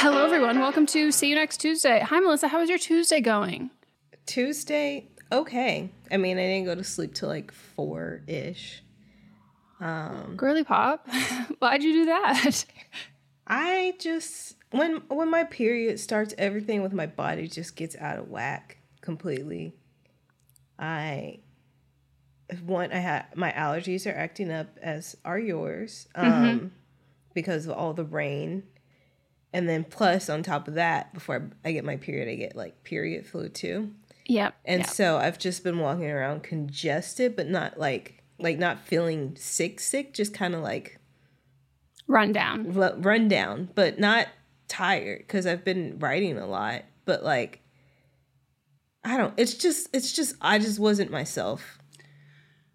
Hello, everyone. Welcome to See You Next Tuesday. Hi, Melissa. How is your Tuesday going? Tuesday, okay. I mean, I didn't go to sleep till like 4-ish. Girly pop. Why'd you do that? I just, when my period starts, everything with my body just gets out of whack completely. My allergies are acting up, as are yours, because of all the rain. And then plus on top of that, before I get my period, I get like period flu too. Yep. And so I've just been walking around congested, but not like not feeling sick, just kind of like Rundown, but not tired because I've been writing a lot. But like, I just wasn't myself.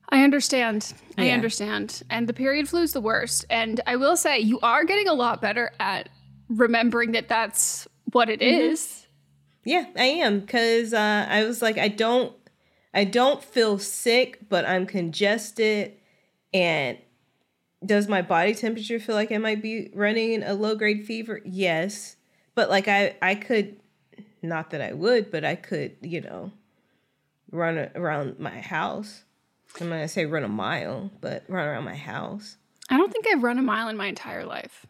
I understand. Yeah. I understand. And the period flu is the worst. And I will say you are getting a lot better at remembering that that's what it is. Yeah, I am. Because I was like, I don't feel sick, but I'm congested. And does my body temperature feel like I might be running a low-grade fever? Yes. But like I could, not that I would, but I could, run around my house. I'm not going to say run a mile, but run around my house. I don't think I've run a mile in my entire life.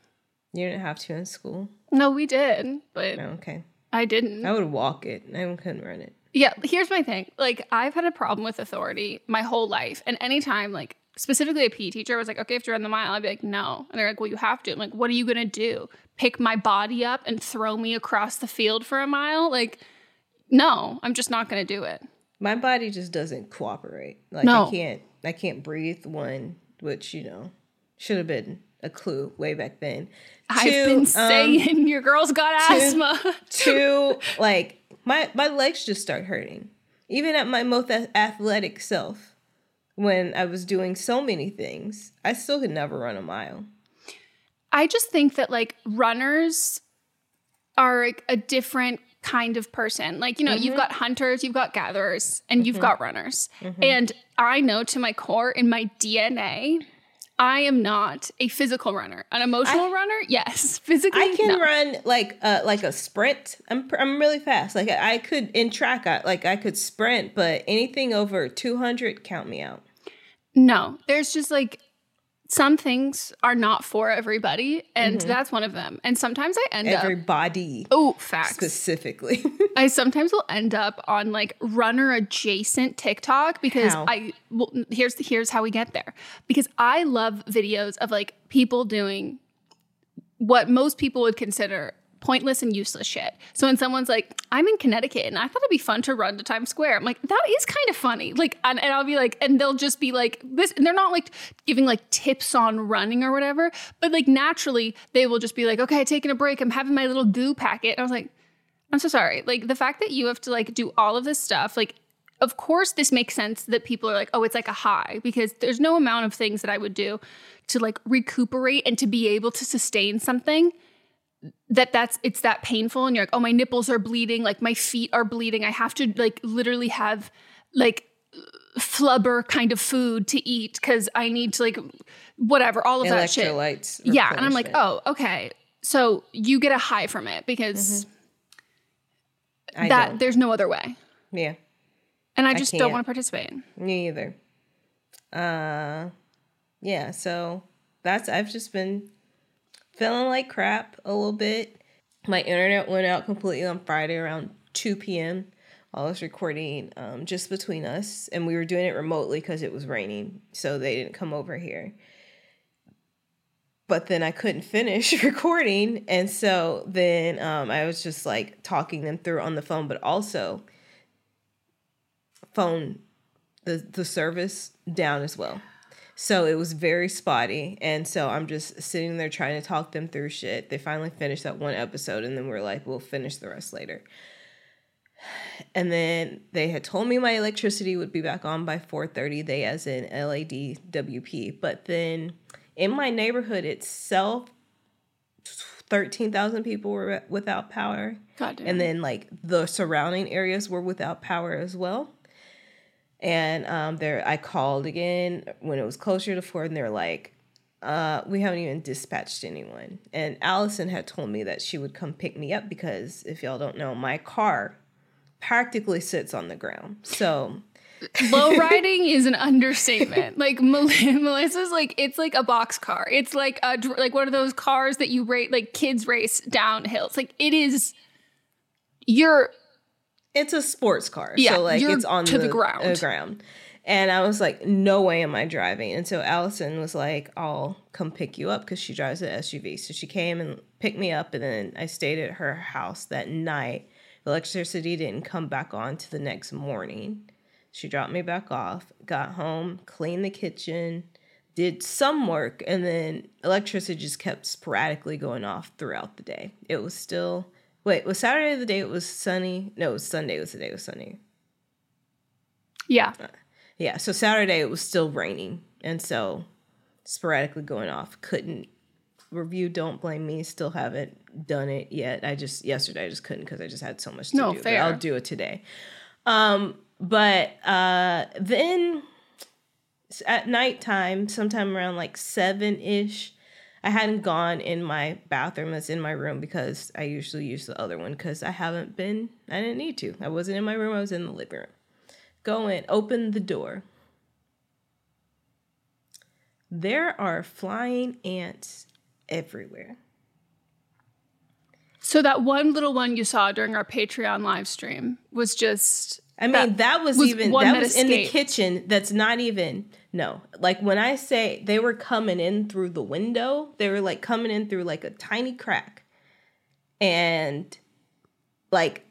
You didn't have to in school? No, we did. But okay. I didn't. I would walk it. I couldn't run it. Yeah. Here's my thing. Like, I've had a problem with authority my whole life. And anytime, like, specifically a PE teacher was like, okay, if you run the mile, I'd be like, no. And they're like, well, you have to. I'm like, what are you going to do? Pick my body up and throw me across the field for a mile? Like, no, I'm just not going to do it. My body just doesn't cooperate. Like, no. I can't breathe, which, should have been a clue way back then. I've been saying your girl's got asthma. Like my legs just start hurting, even at my most athletic self. When I was doing so many things, I still could never run a mile. I just think that like runners are like, a different kind of person. Like, you know, mm-hmm. you've got hunters, you've got gatherers, and mm-hmm. you've got runners. Mm-hmm. And I know to my core, in my DNA, I am not a physical runner. An emotional runner, yes. Physically, I can run like a sprint. I'm really fast. Like I could in track. I could sprint, but anything over 200, count me out. No, there's just like some things are not for everybody, and mm-hmm. that's one of them. And sometimes I end everybody up... Oh, facts. Specifically. I sometimes will end up on like runner-adjacent TikTok because here's how we get there. Because I love videos of like people doing what most people would consider pointless and useless shit. So when someone's like, I'm in Connecticut and I thought it'd be fun to run to Times Square, I'm like, that is kind of funny. Like, and I'll be like, and they'll just be like this, and they're not like giving like tips on running or whatever, but like naturally they will just be like, okay, taking a break, I'm having my little goo packet. And I was like, I'm so sorry. Like the fact that you have to like do all of this stuff, like, of course this makes sense that people are like, oh, it's like a high, because there's no amount of things that I would do to like recuperate and to be able to sustain something that's that painful, and you're like, oh, my nipples are bleeding, like my feet are bleeding, I have to like literally have like flubber kind of food to eat because I need to like whatever, all of that shit. Electrolytes. Yeah. And I'm like, oh, okay, so you get a high from it because mm-hmm. that there's no other way. Yeah. And I just don't want to participate. Me either. Yeah, so that's, I've just been feeling like crap a little bit. My internet went out completely on Friday around 2 p.m. I was recording just between us, and we were doing it remotely because it was raining, so they didn't come over here. But then I couldn't finish recording, and so then I was just like talking them through on the phone, but also phone, the service down as well. So it was very spotty, and so I'm just sitting there trying to talk them through shit. They finally finished that one episode, and then we're like, we'll finish the rest later. And then they had told me my electricity would be back on by 4:30, they as in L-A-D-W-P. But then in my neighborhood itself, 13,000 people were without power. God damn. And then like the surrounding areas were without power as well. And I called again when it was closer to 4, and they're like, we haven't even dispatched anyone. And Allison had told me that she would come pick me up because, if y'all don't know, my car practically sits on the ground. So low riding is an understatement. Like Melissa's like, it's like a box car. It's like a like one of those cars that you rate, like kids race down hills. Like it is your. It's a sports car, yeah, so like it's on the ground. And I was like, no way am I driving. And so Allison was like, I'll come pick you up, because she drives an SUV. So she came and picked me up, and then I stayed at her house that night. The electricity didn't come back on till the next morning. She dropped me back off, got home, cleaned the kitchen, did some work, and then electricity just kept sporadically going off throughout the day. It was still... Wait, was Saturday the day it was sunny? No, it was Sunday was the day it was sunny. Yeah. Yeah, so Saturday it was still raining, and so sporadically going off. Couldn't review Don't Blame Me. Still haven't done it yet. Yesterday I just couldn't because I just had so much to do. Fair. But I'll do it today. But then at nighttime, sometime around like 7-ish, I hadn't gone in my bathroom that's in my room because I usually use the other one because I didn't need to. I wasn't in my room. I was in the living room. Go in, open the door. There are flying ants everywhere. So that one little one you saw during our Patreon live stream was just... I mean, that was in the kitchen. That's not even... No, like when I say they were coming in through the window, they were like coming in through like a tiny crack, and like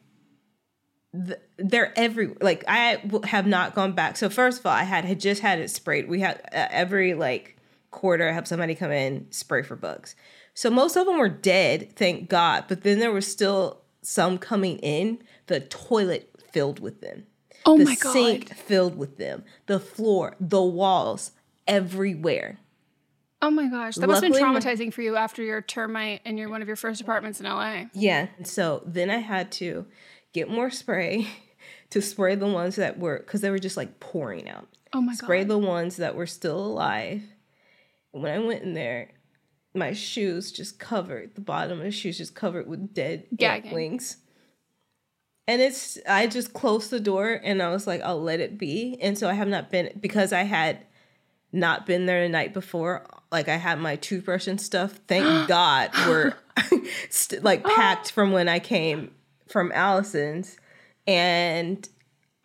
they're everywhere. Like I have not gone back. So first of all, I had just had it sprayed. We had every like quarter, have somebody come in, spray for bugs. So most of them were dead, thank God. But then there were still some coming in, the toilet filled with them. Oh my God. The sink filled with them. The floor, the walls, everywhere. Oh my gosh. That must have been traumatizing for you after your termite and one of your first apartments in LA. Yeah. And so then I had to get more spray to spray the ones that were, because they were just like pouring out. Oh my God. Spray the ones that were still alive. And when I went in there, my shoes just covered, the bottom of the shoes just covered with dead wings. And I just closed the door and I was like, I'll let it be. And so I have not been, because I had not been there the night before. Like I had my toothbrush and stuff, thank God, were like packed from when I came from Allison's. And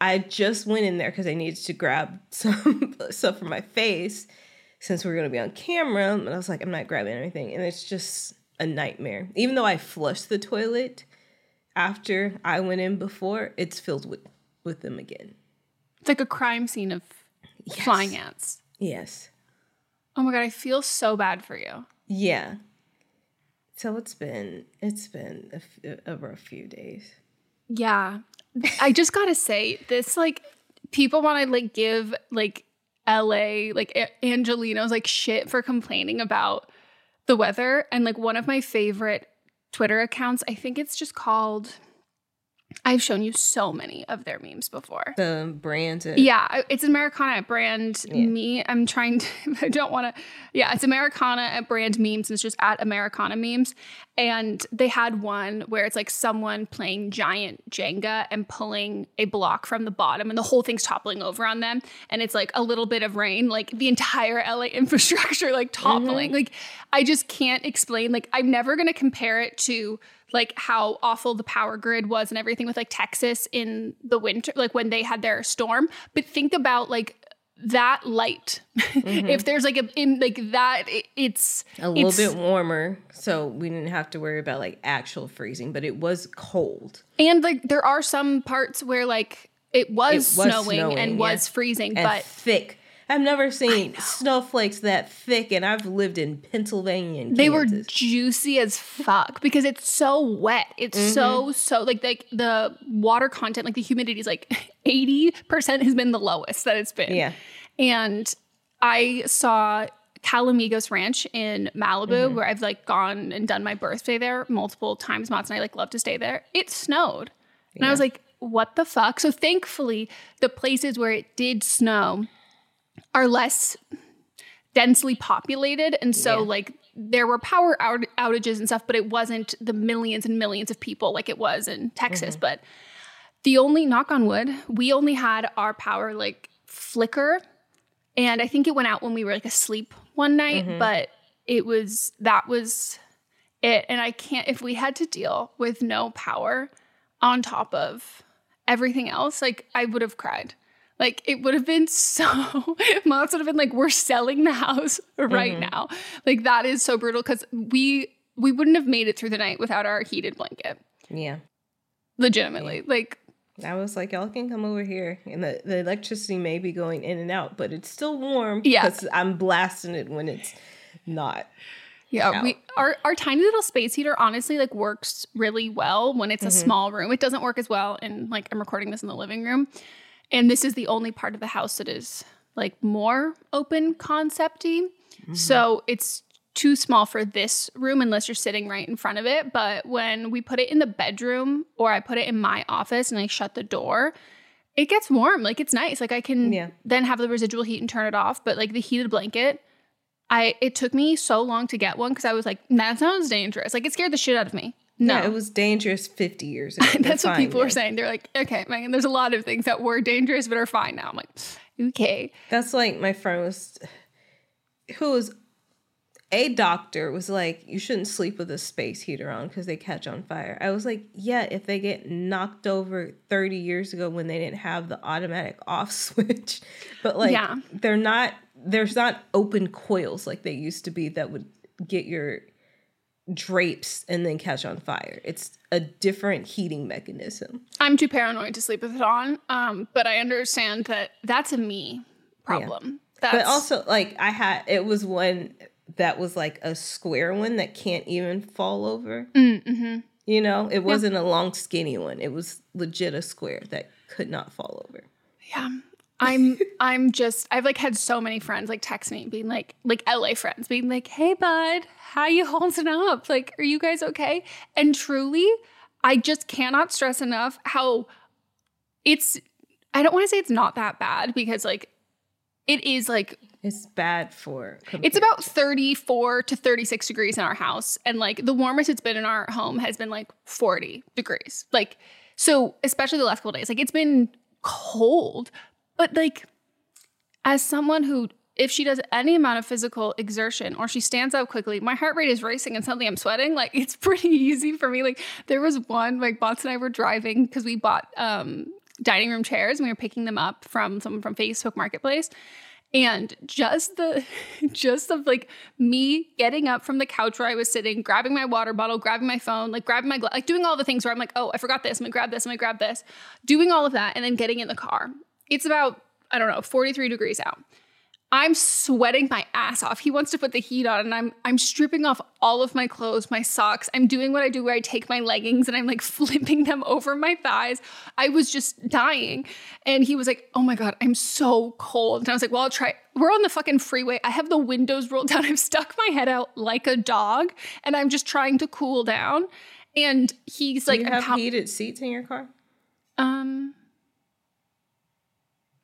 I just went in there because I needed to grab some stuff for my face since we were going to be on camera. And I was like, I'm not grabbing anything. And it's just a nightmare. Even though I flushed the toilet after I went in before, it's filled with them again. It's like a crime scene of flying ants. Yes. Oh my God, I feel so bad for you. Yeah. So it's been a rough few days. Yeah. I just gotta say, this, like, people want to, like, give, like, LA, like, Angelinos, like, shit for complaining about the weather. And, like, one of my favorite Twitter accounts, I think it's just called, I've shown you so many of their memes before. The brand. Yeah, it's Americana brand me. I'm trying to, I don't want to. Yeah, it's Americana at brand memes. And it's just at Americana memes. And they had one where it's like someone playing giant Jenga and pulling a block from the bottom and the whole thing's toppling over on them. And it's like a little bit of rain, like the entire LA infrastructure, like toppling. Mm-hmm. Like, I just can't explain. Like, I'm never going to compare it to like how awful the power grid was and everything with like Texas in the winter, like when they had their storm. But think about like that light. Mm-hmm. If there's like it's a little bit warmer. So we didn't have to worry about like actual freezing, but it was cold. And like there are some parts where like it was snowing and was freezing, and but thick. I've never seen snowflakes that thick, and I've lived in Pennsylvania and Kansas. They were juicy as fuck because it's so wet. It's so like the water content, like the humidity is like 80% has been the lowest that it's been. Yeah. And I saw Calamigos Ranch in Malibu, where I've like gone and done my birthday there multiple times. Mots and I like love to stay there. It snowed. Yeah. And I was like, what the fuck? So thankfully, the places where it did snow are less densely populated. And so like there were power outages and stuff, but it wasn't the millions and millions of people like it was in Texas. Mm-hmm. But the only, knock on wood, we only had our power like flicker. And I think it went out when we were like asleep one night, but that was it. And I can't, if we had to deal with no power on top of everything else, like I would have cried. Like, it would have been so... Moms would have been like, we're selling the house right now. Like, that is so brutal because we wouldn't have made it through the night without our heated blanket. Yeah. Legitimately. Yeah. Like... I was like, y'all can come over here. And the electricity may be going in and out, but it's still warm. Yeah. Because I'm blasting it when it's not. Yeah. Out. Our tiny little space heater, honestly, like, works really well when it's a small room. It doesn't work as well in, like, I'm recording this in the living room. And this is the only part of the house that is like more open concept-y. Mm-hmm. So it's too small for this room unless you're sitting right in front of it. But when we put it in the bedroom or I put it in my office and I shut the door, it gets warm. Like it's nice. Like I can then have the residual heat and turn it off. But like the heated blanket, it took me so long to get one because I was like, that sounds dangerous. Like it scared the shit out of me. No, yeah, it was dangerous 50 years ago. That's what people were saying. They're like, okay, Megan, there's a lot of things that were dangerous but are fine now. I'm like, okay. That's like my friend who was a doctor was like, you shouldn't sleep with a space heater on because they catch on fire. I was like, yeah, if they get knocked over 30 years ago when they didn't have the automatic off switch. But like, there's not open coils like they used to be that would get your drapes and then catch on fire. It's a different heating mechanism. I'm too paranoid to sleep with it on, but I understand that that's a me problem. Yeah. But also, like, it was one that was like a square one that can't even fall over. Mm-hmm. You know, it wasn't a long, skinny one. It was legit a square that could not fall over. Yeah. I've like had so many friends like text me being like LA friends being like, hey, bud, how you holding up? Like, are you guys okay? And truly, I just cannot stress enough how I don't want to say it's not that bad because like it is like. It's bad for. It's about 34 to 36 degrees in our house. And like the warmest it's been in our home has been like 40 degrees. Like, so especially the last couple days, like it's been cold. But like, as someone who, if she does any amount of physical exertion or she stands up quickly, my heart rate is racing and suddenly I'm sweating. Like, it's pretty easy for me. Like, there was one, like, Bots and I were driving because we bought dining room chairs and we were picking them up from someone from Facebook Marketplace. And just like me getting up from the couch where I was sitting, grabbing my water bottle, grabbing my phone, like grabbing my, like doing all the things where I'm like, oh, I forgot this. I'm gonna grab this. I'm gonna grab this. Doing all of that and then getting in the car. It's about, I don't know, 43 degrees out. I'm sweating my ass off. He wants to put the heat on and I'm stripping off all of my clothes, my socks. I'm doing what I do where I take my leggings and I'm like flipping them over my thighs. I was just dying. And he was like, oh my God, I'm so cold. And I was like, well, I'll try. We're on the fucking freeway. I have the windows rolled down. I've stuck my head out like a dog and I'm just trying to cool down. And he's like, do you have heated seats in your car?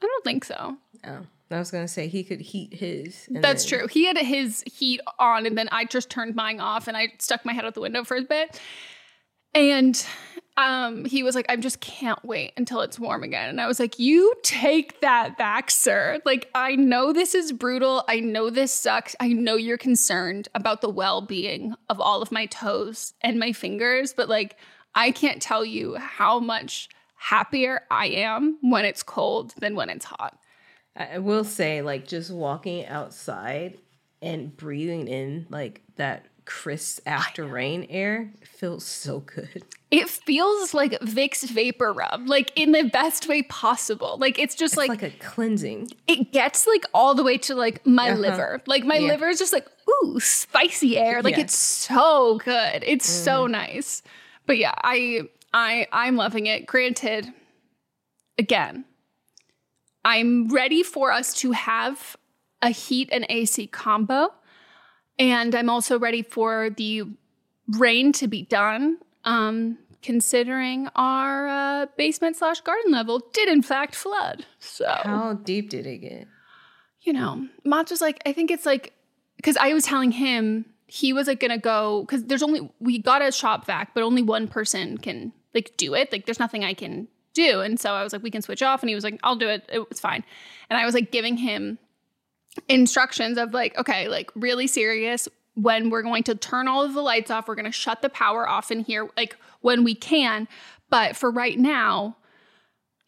I don't think so. Oh. I was going to say he could heat his. That's true. He had his heat on and then I just turned mine off and I stuck my head out the window for a bit. And he was like, I just can't wait until it's warm again. And I was like, you take that back, sir. Like, I know this is brutal. I know this sucks. I know you're concerned about the well-being of all of my toes and my fingers. But like, I can't tell you how much happier I am when it's cold than when it's hot. I will say, like, just walking outside and breathing in, like, that crisp after rain air feels so good. It feels like Vicks Vapor Rub, like, in the best way possible. Like, it's just, it's like a cleansing. It gets, like, all the way to, like, my liver. Like, my liver is just like, ooh, spicy air. Like, it's so good. It's so nice. But, yeah, I'm loving it. Granted, again, I'm ready for us to have a heat and AC combo, and I'm also ready for the rain to be done, considering our basement/garden level did, in fact, flood. So how deep did it get? You know, Mats was like, I think it's like, because I was telling him he was like going to go, because we got a shop vac, but only one person can like do it. Like there's nothing I can do. And so I was like, we can switch off. And he was like, I'll do it. It's fine. And I was like giving him instructions of like, okay, like really serious when we're going to turn all of the lights off, we're going to shut the power off in here, like when we can. But for right now,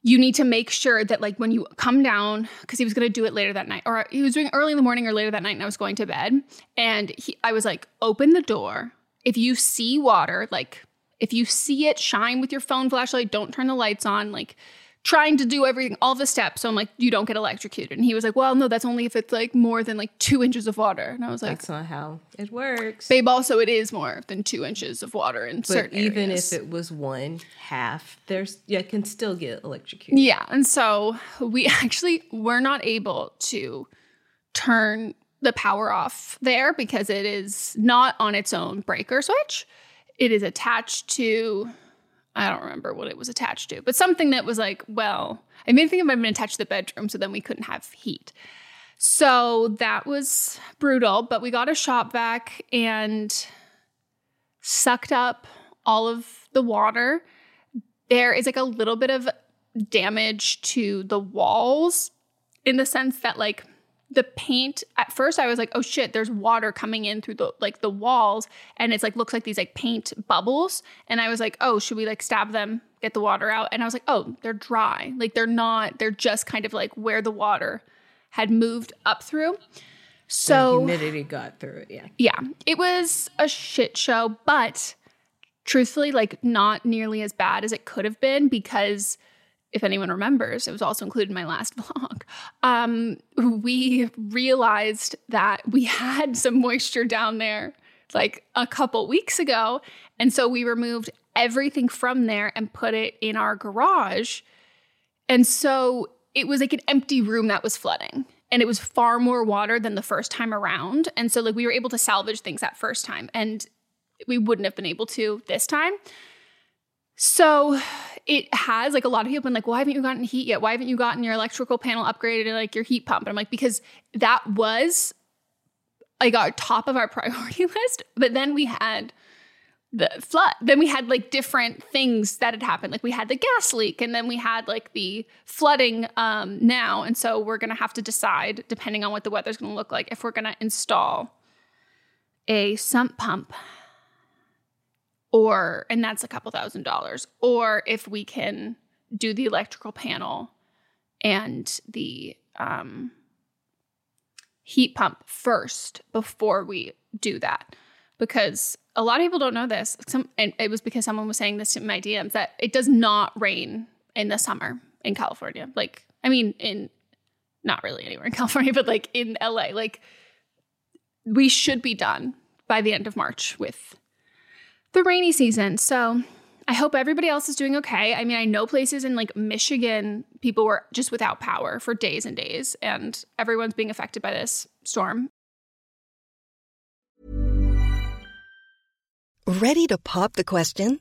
you need to make sure that like when you come down, because he was going to do it later that night, or he was doing early in the morning or later that night, and I was going to bed. And I was like, open the door. If you see water, like if you see it, shine with your phone flashlight. Don't turn the lights on. Like, trying to do everything, all the steps. So I'm like, you don't get electrocuted. And he was like, well, no, that's only if it's like more than like 2 inches of water. And I was like, that's not how it works. Babe, also it is more than 2 inches of water in certain areas. But even if it was 1/2, you can still get electrocuted. Yeah. And so we actually were not able to turn the power off there because it is not on its own breaker switch. It is attached to, I don't remember what it was attached to, but something that was like, well, I mean, I think it might have been attached to the bedroom, so then we couldn't have heat. So that was brutal, but we got a shop vac and sucked up all of the water. There is like a little bit of damage to the walls in the sense that like the paint, at first I was like, oh shit, there's water coming in through the like the walls, and it's like looks like these like paint bubbles. And I was like, oh, should we like stab them, get the water out? And I was like, oh, they're dry. Like they're just kind of like where the water had moved up through. So the humidity got through it, yeah. Yeah. It was a shit show, but truthfully, like not nearly as bad as it could have been because if anyone remembers, it was also included in my last vlog, we realized that we had some moisture down there like a couple weeks ago. And so we removed everything from there and put it in our garage. And so it was like an empty room that was flooding. And it was far more water than the first time around. And so like we were able to salvage things that first time, and we wouldn't have been able to this time. So it has, like, a lot of people been like, why haven't you gotten heat yet? Why haven't you gotten your electrical panel upgraded and like your heat pump? And I'm like, because that was like our top of our priority list. But then we had the flood. Then we had like different things that had happened. Like we had the gas leak, and then we had like the flooding now. And so we're going to have to decide, depending on what the weather's going to look like, if we're going to install a sump pump or, and that's $2,000, or if we can do the electrical panel and the heat pump first before we do that. Because a lot of people don't know this, and it was because someone was saying this in my DMs, that it does not rain in the summer in California. Like, I mean, in not really anywhere in California, but like in LA, like we should be done by the end of March with the rainy season. So I hope everybody else is doing okay. I mean, I know places in like Michigan, people were just without power for days and days, and everyone's being affected by this storm. Ready to pop the question?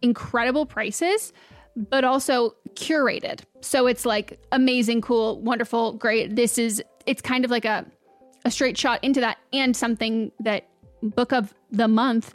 incredible prices, but also curated. So it's amazing, cool, wonderful, great. It's kind of a straight shot into that, and something that Book of the Month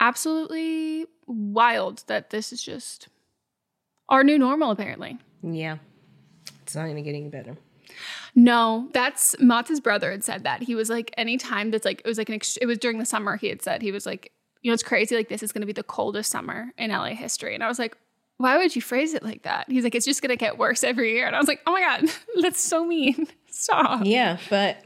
Absolutely wild that this is just our new normal, apparently. Yeah. It's not even getting better. No, that's Matz's brother had said that. He was anytime that's it was during the summer, he had said, he was it's crazy. This is going to be the coldest summer in LA history. And I was why would you phrase it like that? He's it's just going to get worse every year. And I was oh my God, that's so mean. Stop. Yeah. But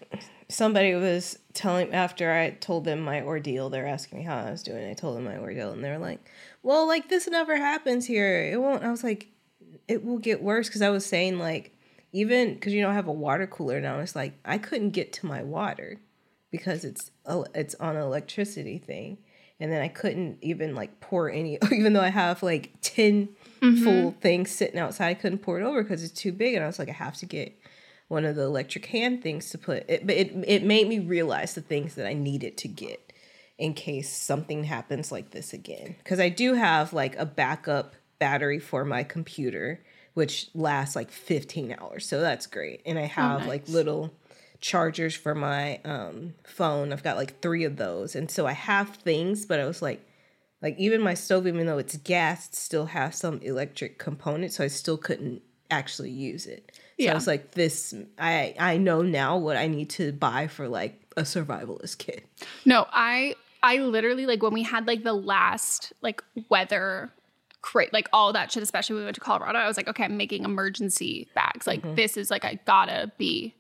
somebody was telling, after I told them my ordeal, they're asking me how I was doing. I told them my ordeal, and they're well, this never happens here. It won't. I was it will get worse. Cause I was saying even because you don't have a water cooler now, it's I couldn't get to my water because it's on an electricity thing. And then I couldn't even pour any, even though I have 10 mm-hmm. full things sitting outside, I couldn't pour it over because it's too big. And I was I have to get one of the electric hand things to put it, but it made me realize the things that I needed to get in case something happens like this again. Because I do have a backup battery for my computer, which lasts 15 hours. So that's great. And I have nice. Little chargers for my phone. I've got 3 of those. And so I have things, but I was even my stove, even though it's gas, it still has some electric component. So I still couldn't actually use it. So I was like, this, I know now what I need to buy for like a survivalist kit. No, I literally, like when we had like the last like weather crate, like all that shit, especially when we went to Colorado, I was like, okay, I'm making emergency bags. Like this is like, I gotta be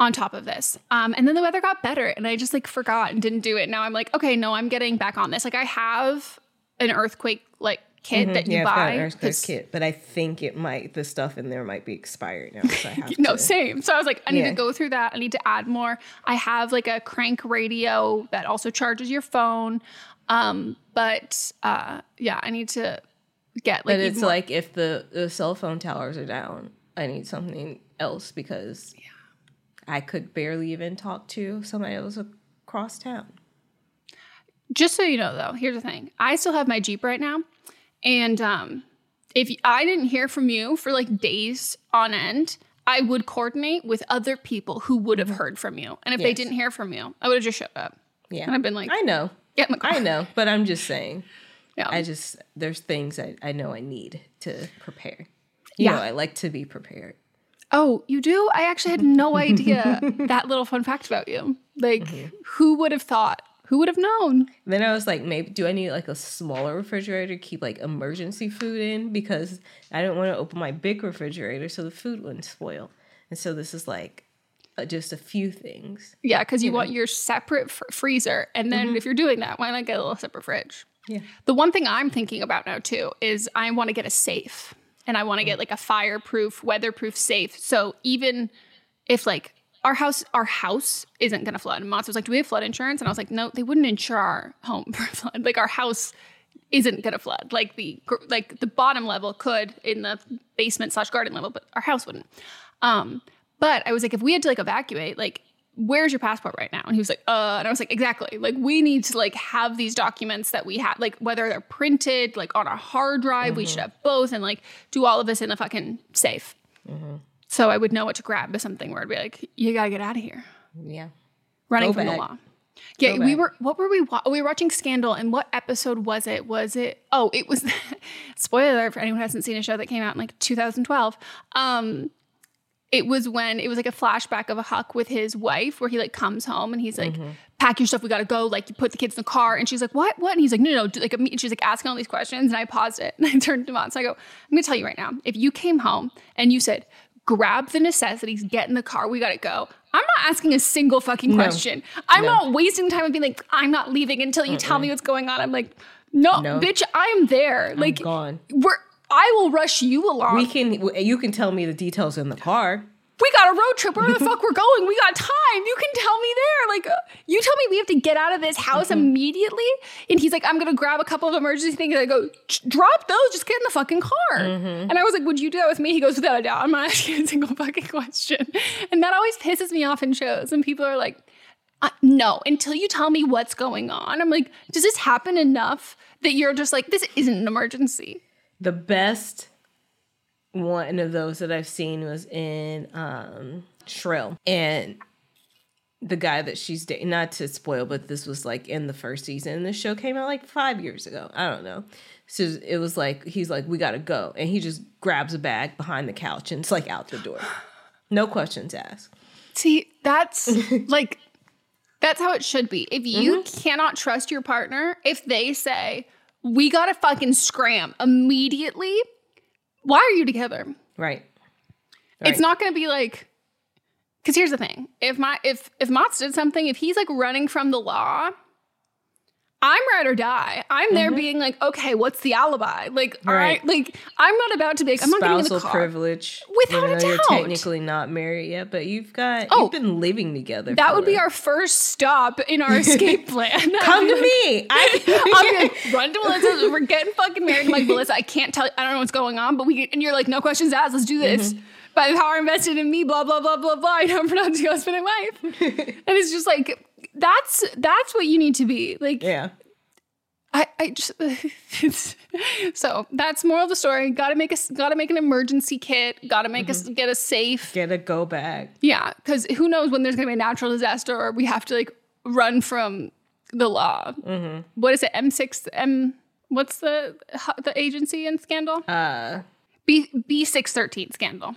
on top of this. And then the weather got better and I just like forgot and didn't do it. Now I'm like, okay, no, I'm getting back on this. Like I have an earthquake like kit that you buy. I've got an earthquake kit, but I think it might, the stuff in there might be expired now. So I have no, same. So I was like, I need to go through that. I need to add more. I have like a crank radio that also charges your phone. But I need to get like, but it's more. Like if the cell phone towers are down, I need something else because I could barely even talk to somebody else across town. Just so you know, though, here's the thing. I still have my Jeep right now. And if I didn't hear from you for like days on end, I would coordinate with other people who would have heard from you. And if they didn't hear from you, I would have just showed up. Yeah. And I've been like, I know. Get in the car. I know. But I'm just saying. Yeah. There's things I know I need to prepare. You know, I like to be prepared. Oh, you do? I actually had no idea that little fun fact about you. Like, who would have thought? Who would have known? Then I was like, maybe, do I need like a smaller refrigerator to keep like emergency food in? Because I don't want to open my big refrigerator so the food wouldn't spoil. And so this is like just a few things. Yeah, because you want your separate freezer. And then if you're doing that, why not get a little separate fridge? Yeah. The one thing I'm thinking about now too is I want to get a safe. And I want to get like a fireproof, weatherproof safe. So even if like our house isn't going to flood. And Monster was like, do we have flood insurance? And I was like, no, they wouldn't insure our home for flood. Like our house isn't going to flood. Like the bottom level could in the basement/garden level, but our house wouldn't. But I was like, if we had to like evacuate, like where's your passport right now? And he was like, and I was like, exactly. Like we need to like have these documents that we have, like whether they're printed, like on a hard drive, we should have both and like do all of this in the fucking safe. So I would know what to grab if something where I'd be like, you gotta get out of here. Yeah. Running from the law. Yeah, we were watching Scandal, and what episode was it? It was spoiler alert for anyone who hasn't seen a show that came out in like 2012. It was when it was like a flashback of a Huck with his wife where he like comes home and he's like, pack your stuff. We got to go. Like you put the kids in the car. And she's like, what? And he's like, no. Like, and she's like asking all these questions. And I paused it and I turned to Mons. So I go, I'm going to tell you right now, if you came home and you said, grab the necessities, get in the car, we got to go. I'm not asking a single fucking question. I'm not wasting time and being like, I'm not leaving until you tell me what's going on. I'm like, no. Bitch, I'm there. I'm like gone. I will rush you along. You can tell me the details in the car. We got a road trip. Where the fuck we're going? We got time. You can tell me there. Like, you tell me we have to get out of this house immediately. And he's like, I'm going to grab a couple of emergency things. And I go, drop those. Just get in the fucking car. And I was like, would you do that with me? He goes, without a doubt. I'm not asking a single fucking question. And that always pisses me off in shows. And people are like, no, until you tell me what's going on. I'm like, does this happen enough that you're just like, this isn't an emergency? The best one of those that I've seen was in Shrill. And the guy that she's dating, not to spoil, but this was like in the first season. This show came out like 5 years ago. I don't know. So it was like, he's like, we got to go. And he just grabs a bag behind the couch and it's like out the door. No questions asked. See, that's like, that's how it should be. If you cannot trust your partner, if they say, we got to fucking scram immediately, why are you together? Right. It's not going to be like, because here's the thing. If Mats did something, if he's like running from the law, I'm ride or die. I'm there being like, okay, what's the alibi? Like, all right. Like, I'm not about to be, I'm not getting in the car. Spousal privilege. Without a doubt. You're technically not married yet, but you've been living together. That would be our first stop in our escape plan. Come to me. I'll be like, run to Melissa. We're getting fucking married. I'm like, Melissa, I can't tell you. I don't know what's going on, but and you're like, no questions asked. Let's do this. By the power invested in me, blah, blah, blah, blah, blah. I don't pronounce your husband and wife. And it's just like, that's what you need to be like. Yeah. I just, so that's moral of the story. Gotta make an emergency kit. Gotta make us get a safe, get a go bag. Yeah. Cause who knows when there's going to be a natural disaster or we have to like run from the law. What is it? M6, what's the agency in Scandal? B613 Scandal.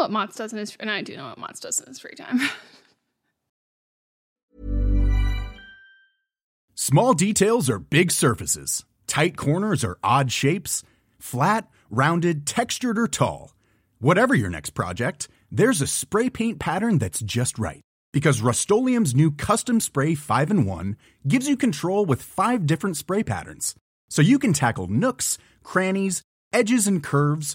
what Mats does in his, and I do know what Mats does in his free time. Small details are big surfaces. Tight corners are odd shapes. Flat, rounded, textured, or tall. Whatever your next project, there's a spray paint pattern that's just right. Because Rust-Oleum's new Custom Spray 5-in-1 gives you control with 5 different spray patterns. So you can tackle nooks, crannies, edges, and curves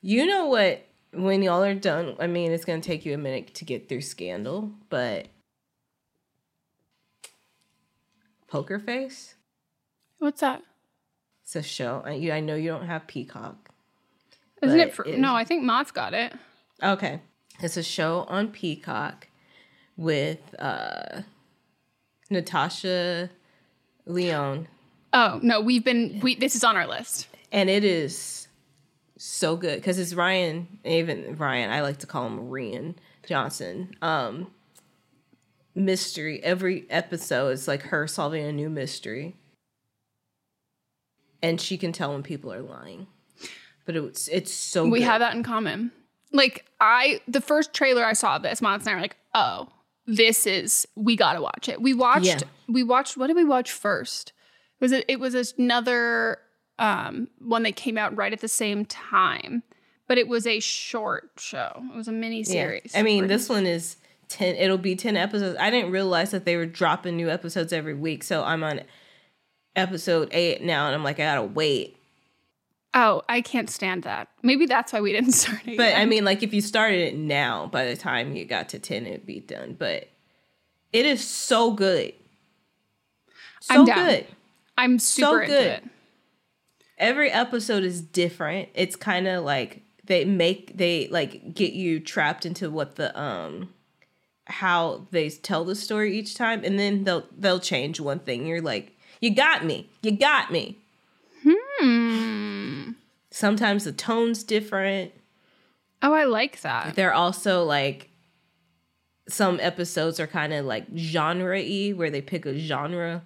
You know what, when y'all are done, I mean, it's going to take you a minute to get through Scandal, but Poker Face? What's that? It's a show. I know you don't have Peacock. Isn't it? No, I think Mott's got it. Okay. It's a show on Peacock with Natasha Lyonne. Oh, no, this is on our list. And it is so good because it's Rian, I like to call him Rian Johnson. Mystery. Every episode is like her solving a new mystery, and she can tell when people are lying. But it's so good. We have that in common. Like the first trailer I saw of this, Mons and I were like, oh, we gotta watch it. We watched. What did we watch first? It was another one that came out right at the same time, but it was a short show. It was a mini series. Yeah. I mean, this one is it'll be 10 episodes. I didn't realize that they were dropping new episodes every week. So I'm on episode 8 now, and I'm like, I gotta wait. Oh, I can't stand that. Maybe that's why we didn't start it. But yet. I mean, like, if you started it now, by the time you got to 10, it'd be done. But it is so good. So I'm down. Good. I'm super so into good. It. Every episode is different. It's kind of like they get you trapped into what the how they tell the story each time, and then they'll change one thing. You're like, you got me. Sometimes the tone's different. Oh, I like that. They're also like, some episodes are kind of like genre-y, where they pick a genre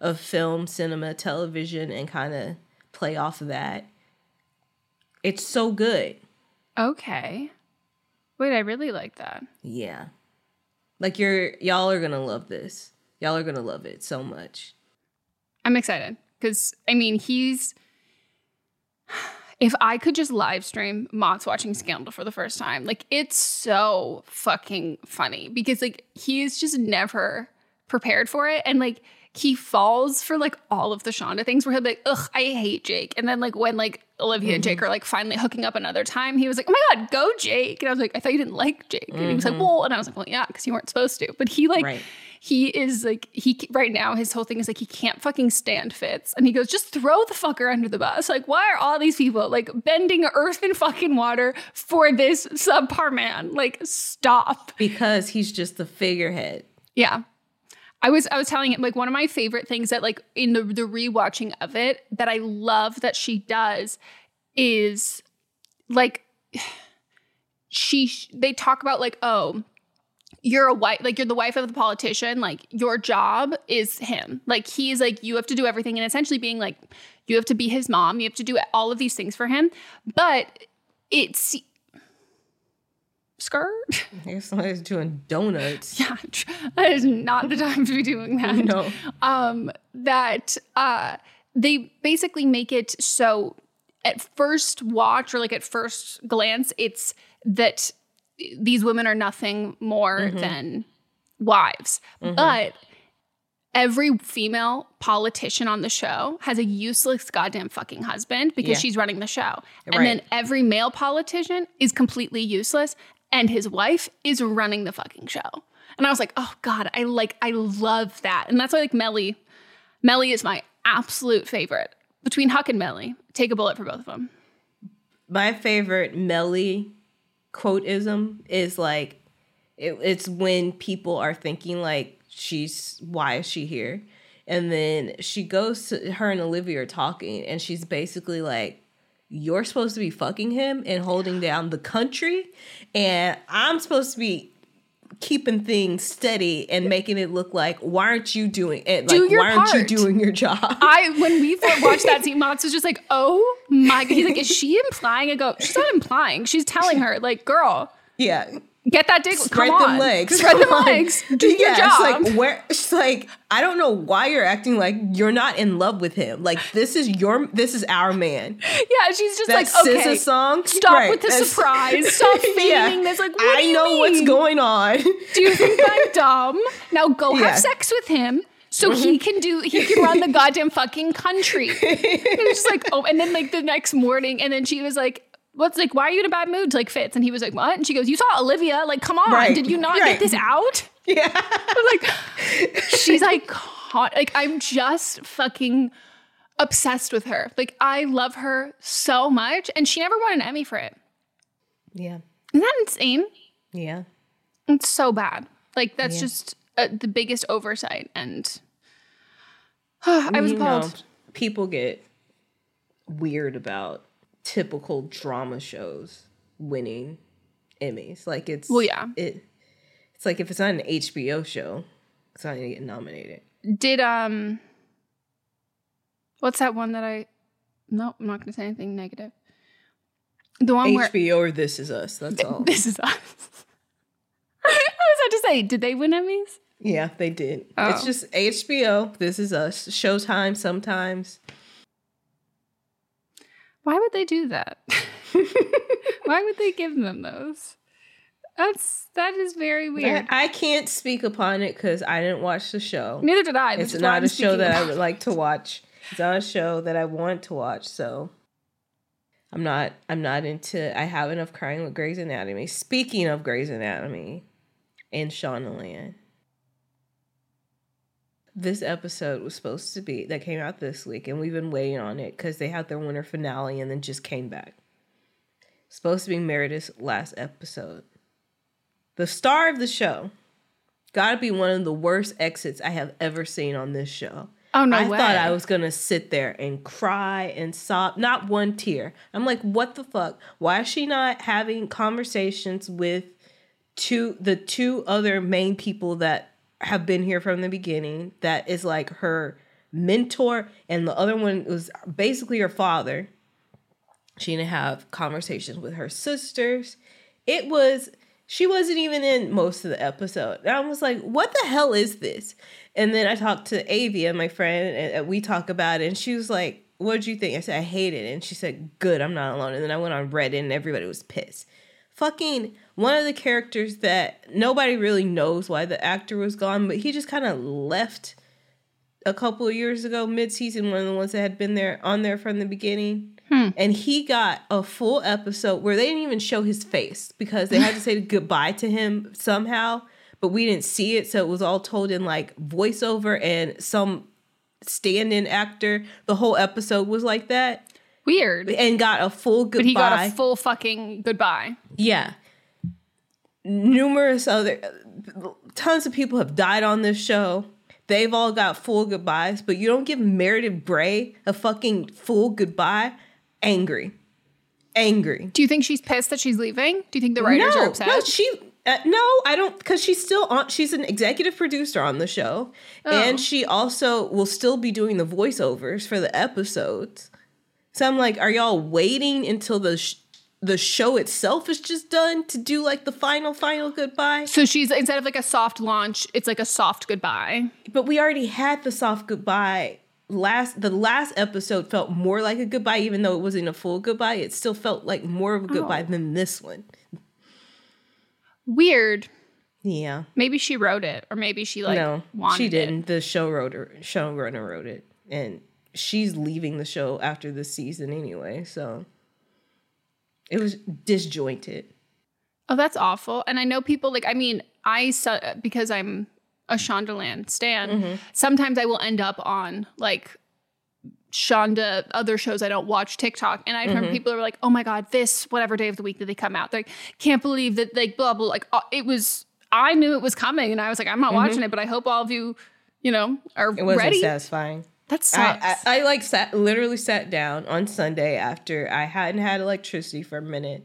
of film, cinema, television, and kind of play off of that. It's so good. Okay. Wait, I really like that. Yeah. Like, y'all are going to love this. Y'all are going to love it so much. I'm excited because, I mean, he's... If I could just live stream Mott's watching Scandal for the first time, like, it's so fucking funny because, like, he is just never prepared for it. And, like, he falls for, like, all of the Shonda things where he'll be like, ugh, I hate Jake. And then, like, when, like, Olivia and Jake are, like, finally hooking up another time, he was like, oh, my God, go, Jake. And I was like, I thought you didn't like Jake. And he was like, well, and I was like, well, yeah, because you weren't supposed to. But he, like... Right. He is like, right now, his whole thing is like, he can't fucking stand Fitz. And he goes, just throw the fucker under the bus. Like, why are all these people like bending earth and fucking water for this subpar man? Like, stop. Because he's just the figurehead. Yeah. I was telling him, like, one of my favorite things that, like, in the rewatching of it that I love that she does is, like, they talk about, like, oh, you're a wife, like, you're the wife of the politician, like, your job is him. Like, he's like, you have to do everything, and essentially being like, you have to be his mom, you have to do all of these things for him. But it's skirt. Somebody's doing donuts. Yeah, that is not the time to be doing that. No. They basically make it so at first watch, or like at first glance, it's that these women are nothing more than wives. But every female politician on the show has a useless goddamn fucking husband because she's running the show. Right. And then every male politician is completely useless, and his wife is running the fucking show. And I was like, oh God, I love that. And that's why, like, Melly is my absolute favorite. Between Huck and Melly, take a bullet for both of them. My favorite Melly quote-ism is, like, it's when people are thinking, like, why is she here? And then she goes to, her and Olivia are talking, and she's basically like, you're supposed to be fucking him and holding down the country, and I'm supposed to be keeping things steady and making it look like, why aren't you doing it? Like, why aren't you doing your job? When we watched that scene, Mott's was just like, oh my God. He's like, is she implying? I go, she's not implying. She's telling her, like, girl. Yeah. Get that dick. Spread them legs. Spread them legs. Do your job. It's like, I don't know why you're acting like you're not in love with him. Like, this is our man. Yeah, she's just that, like, okay. SZA song. Stop with the surprise. Stop feeding this. Like, what do you mean? I know what's going on. Do you think I'm dumb? Now go have sex with him. So he can run the goddamn fucking country. And it's just like, oh, and then, like, the next morning, and then she was like, what's, like, why are you in a bad mood? Like, Fitz. And he was like, what? And she goes, you saw Olivia. Like, come on. Right. Did you not get this out? Yeah. I was like, she's iconic. Like, I'm just fucking obsessed with her. Like, I love her so much. And she never won an Emmy for it. Yeah. Isn't that insane? Yeah. It's so bad. Like, that's just the biggest oversight. And I was appalled. People get weird about typical drama shows winning Emmys. Like, it's... Well, yeah. It's like, if it's not an HBO show, it's not going to get nominated. Did, what's that one that I... No, I'm not going to say anything negative. The one where... HBO or This Is Us, that's all. This Is Us. I was about to say, did they win Emmys? Yeah, they did. Oh. It's just HBO, This Is Us, Showtime sometimes... Why would they do that? Why would they give them those? That is very weird. I can't speak upon it because I didn't watch the show. Neither did I. It's not a show that I would like to watch. It's not a show that I want to watch, so I'm not into. I have enough crying with Grey's Anatomy. Speaking of Grey's Anatomy and Shondaland, this episode was supposed to be that came out this week, and we've been waiting on it because they had their winter finale and then just came back. Supposed to be Meredith's last episode. The star of the show gotta be one of the worst exits I have ever seen on this show. Oh, no way. I thought I was gonna sit there and cry and sob. Not one tear. I'm like, what the fuck? Why is she not having conversations with the two other main people that have been here from the beginning, that is like her mentor, and the other one was basically her father? She didn't have conversations with her sisters. It was... She wasn't even in most of the episode. And I was like, what the hell is this? And then I talked to Avia, my friend, and we talk about it. And she was like, what'd you think? I said, I hate it. And she said, good, I'm not alone. And then I went on Reddit and everybody was pissed. Fucking one of the characters that nobody really knows why the actor was gone, but he just kind of left a couple of years ago, mid-season, one of the ones that had been there on there from the beginning. And he got a full episode where they didn't even show his face because they had to say goodbye to him somehow, but we didn't see it. So it was all told in like voiceover and some stand-in actor. The whole episode was like that. Weird. And got a full goodbye. But he got a full fucking goodbye. Yeah. Tons of people have died on this show. They've all got full goodbyes, but you don't give Meredith Grey a fucking full goodbye. Angry. Do you think she's pissed that she's leaving? Do you think the writers are upset? No, I don't, because she's still on. She's an executive producer on the show, and she also will still be doing the voiceovers for the episodes. So I'm like, are y'all waiting until the show itself is just done to do like the final goodbye? So she's, instead of like a soft launch, it's like a soft goodbye. But we already had the soft goodbye. The last episode felt more like a goodbye, even though it wasn't a full goodbye. It still felt like more of a goodbye than this one. Weird. Yeah. Maybe she wrote it, or maybe she wanted it. No, she didn't. The showrunner wrote it, and she's leaving the show after this season anyway. So it was disjointed. Oh, that's awful. And I know people because I'm a Shondaland stan. Mm-hmm. Sometimes I will end up on like Shonda, other shows I don't watch, TikTok. And I remember people who were like, oh my God, this whatever day of the week that they come out. They're like, can't believe that, like, blah, blah. Like, I knew it was coming. And I was like, I'm not watching it, but I hope all of you, are ready. It wasn't satisfying. That sucks. I literally sat down on Sunday after I hadn't had electricity for a minute.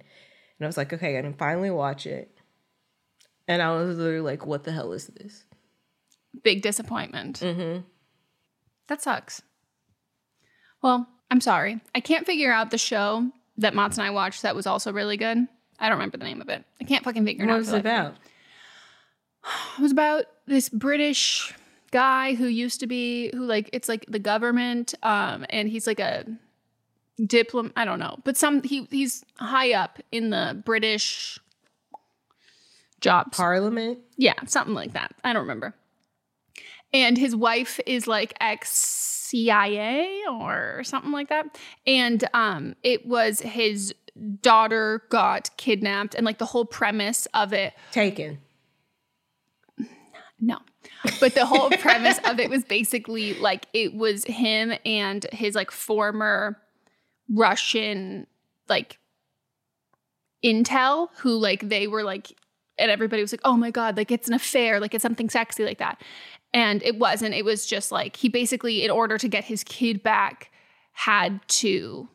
And I was like, okay, I can finally watch it. And I was literally like, what the hell is this? Big disappointment. Mm-hmm. That sucks. Well, I'm sorry. I can't figure out the show that Mats and I watched that was also really good. I don't remember the name of it. I can't fucking figure it out. What was it about? It was about this British guy who used to be, it's like the government, and he's like a diplomat, I don't know. But he's high up in the British jobs. Parliament? Yeah, something like that. I don't remember. And his wife is like ex-CIA or something like that. And it was his daughter got kidnapped, and like the whole premise of it. Taken. No. But the whole premise of it was basically like it was him and his like former Russian like intel who like they were like, and everybody was like, oh my God, like it's an affair. Like it's something sexy like that. And it wasn't. It was just like he basically, in order to get his kid back, had to,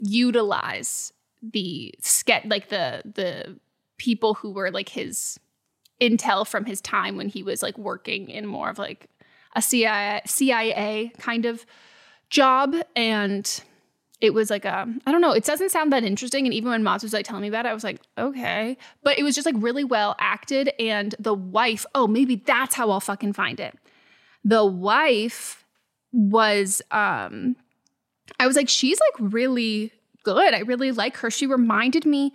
utilize the people who were like his intel from his time when he was like working in more of like a CIA kind of job. And it was like I don't know. It doesn't sound that interesting. And even when Maz was like telling me about it, I was like, okay. But it was just like really well acted. And the wife, oh, maybe that's how I'll fucking find it. The wife was, I was like, she's like really good. I really like her. She reminded me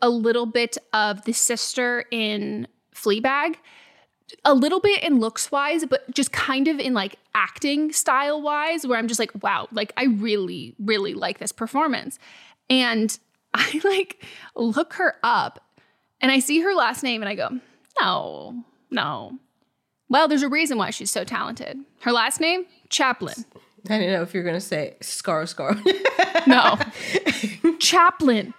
a little bit of the sister in Fleabag, a little bit in looks wise, but just kind of in like acting style wise, where I'm just like, wow, like I really, really like this performance. And I like look her up and I see her last name and I go, no. Well, there's a reason why she's so talented. Her last name, Chaplin. I didn't know if you were going to say Scar. No. Chaplin.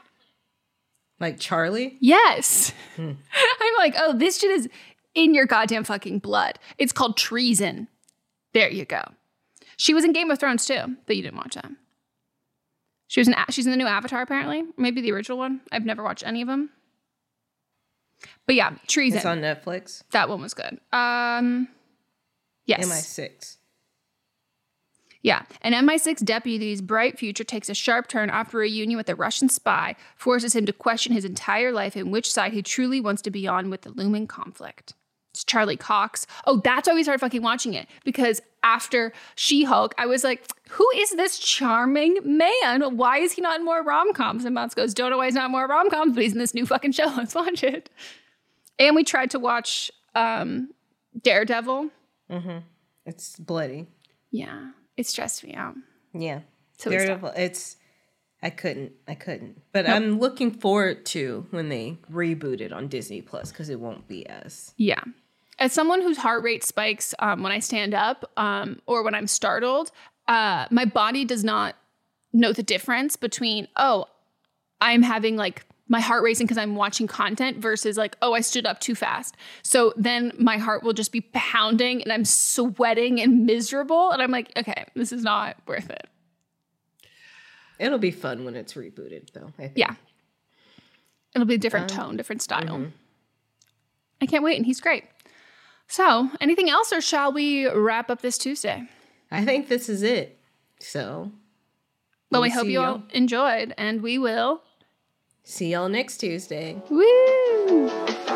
Like Charlie? Yes. Mm. I'm like, oh, this shit is in your goddamn fucking blood. It's called Treason. There you go. She was in Game of Thrones too, but you didn't watch that. She's in the new Avatar, apparently. Maybe the original one. I've never watched any of them. But yeah, Treason. It's on Netflix. That one was good. Yes. MI6. Yeah. An MI6 deputy's bright future takes a sharp turn after a reunion with a Russian spy forces him to question his entire life and which side he truly wants to be on with the looming conflict. It's Charlie Cox. Oh, that's why we started fucking watching it, because after She-Hulk, I was like, who is this charming man? Why is he not in more rom-coms? And Mounts goes, don't know why he's not in more rom-coms, but he's in this new fucking show. Let's watch it. And we tried to watch Daredevil. Mm-hmm. It's bloody. Yeah. It stressed me out. Yeah. So Daredevil, I couldn't. But nope. I'm looking forward to when they reboot it on Disney Plus, because it won't be as. Yeah. As someone whose heart rate spikes when I stand up or when I'm startled, my body does not know the difference between, oh, I'm having like my heart racing because I'm watching content versus like, oh, I stood up too fast. So then my heart will just be pounding and I'm sweating and miserable. And I'm like, okay, this is not worth it. It'll be fun when it's rebooted though, I think. Yeah. It'll be a different tone, different style. Mm-hmm. I can't wait. And he's great. So anything else, or shall we wrap up this Tuesday? I think this is it. So. Well, we hope you all enjoyed, and we will see y'all next Tuesday. Woo!